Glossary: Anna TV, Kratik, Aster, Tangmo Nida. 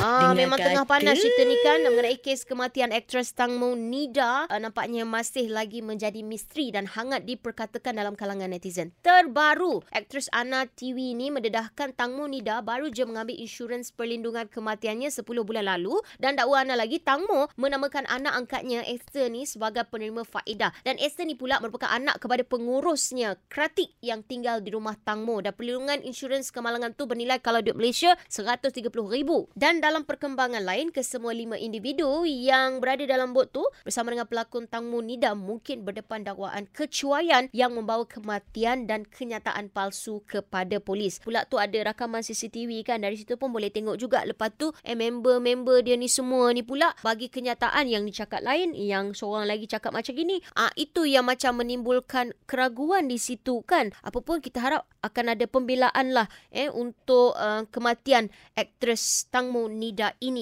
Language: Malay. Memang tengah panas cerita ni kan, mengenai kes kematian aktris Tangmo Nida. Nampaknya masih lagi menjadi misteri dan hangat diperkatakan dalam kalangan netizen. Terbaru, aktris Anna TV ni mendedahkan Tangmo Nida baru je mengambil insurans perlindungan kematiannya 10 bulan lalu, dan dakwaan lagi Tangmo menamakan anak angkatnya Aster ni sebagai penerima faedah, dan Aster ni pula merupakan anak kepada pengurusnya Kratik yang tinggal di rumah Tangmo, dan perlindungan insurans kemalangan tu bernilai kalau duit Malaysia RM130,000. Dan dalam perkembangan lain, kesemua 5 individu yang berada dalam bot tu bersama dengan pelakon Tangmo Nida mungkin berdepan dakwaan kecuaian yang membawa kematian dan kenyataan palsu kepada polis. Pula tu ada rakaman CCTV kan, dari situ pun boleh tengok juga. Lepas tu member-member dia ni semua ni pula bagi kenyataan yang dicakap lain, yang seorang lagi cakap macam gini. Itu yang macam menimbulkan keraguan di situ kan. Apa pun kita harap akan ada pembelaan lah untuk kematian aktris Tangmo Nida ini.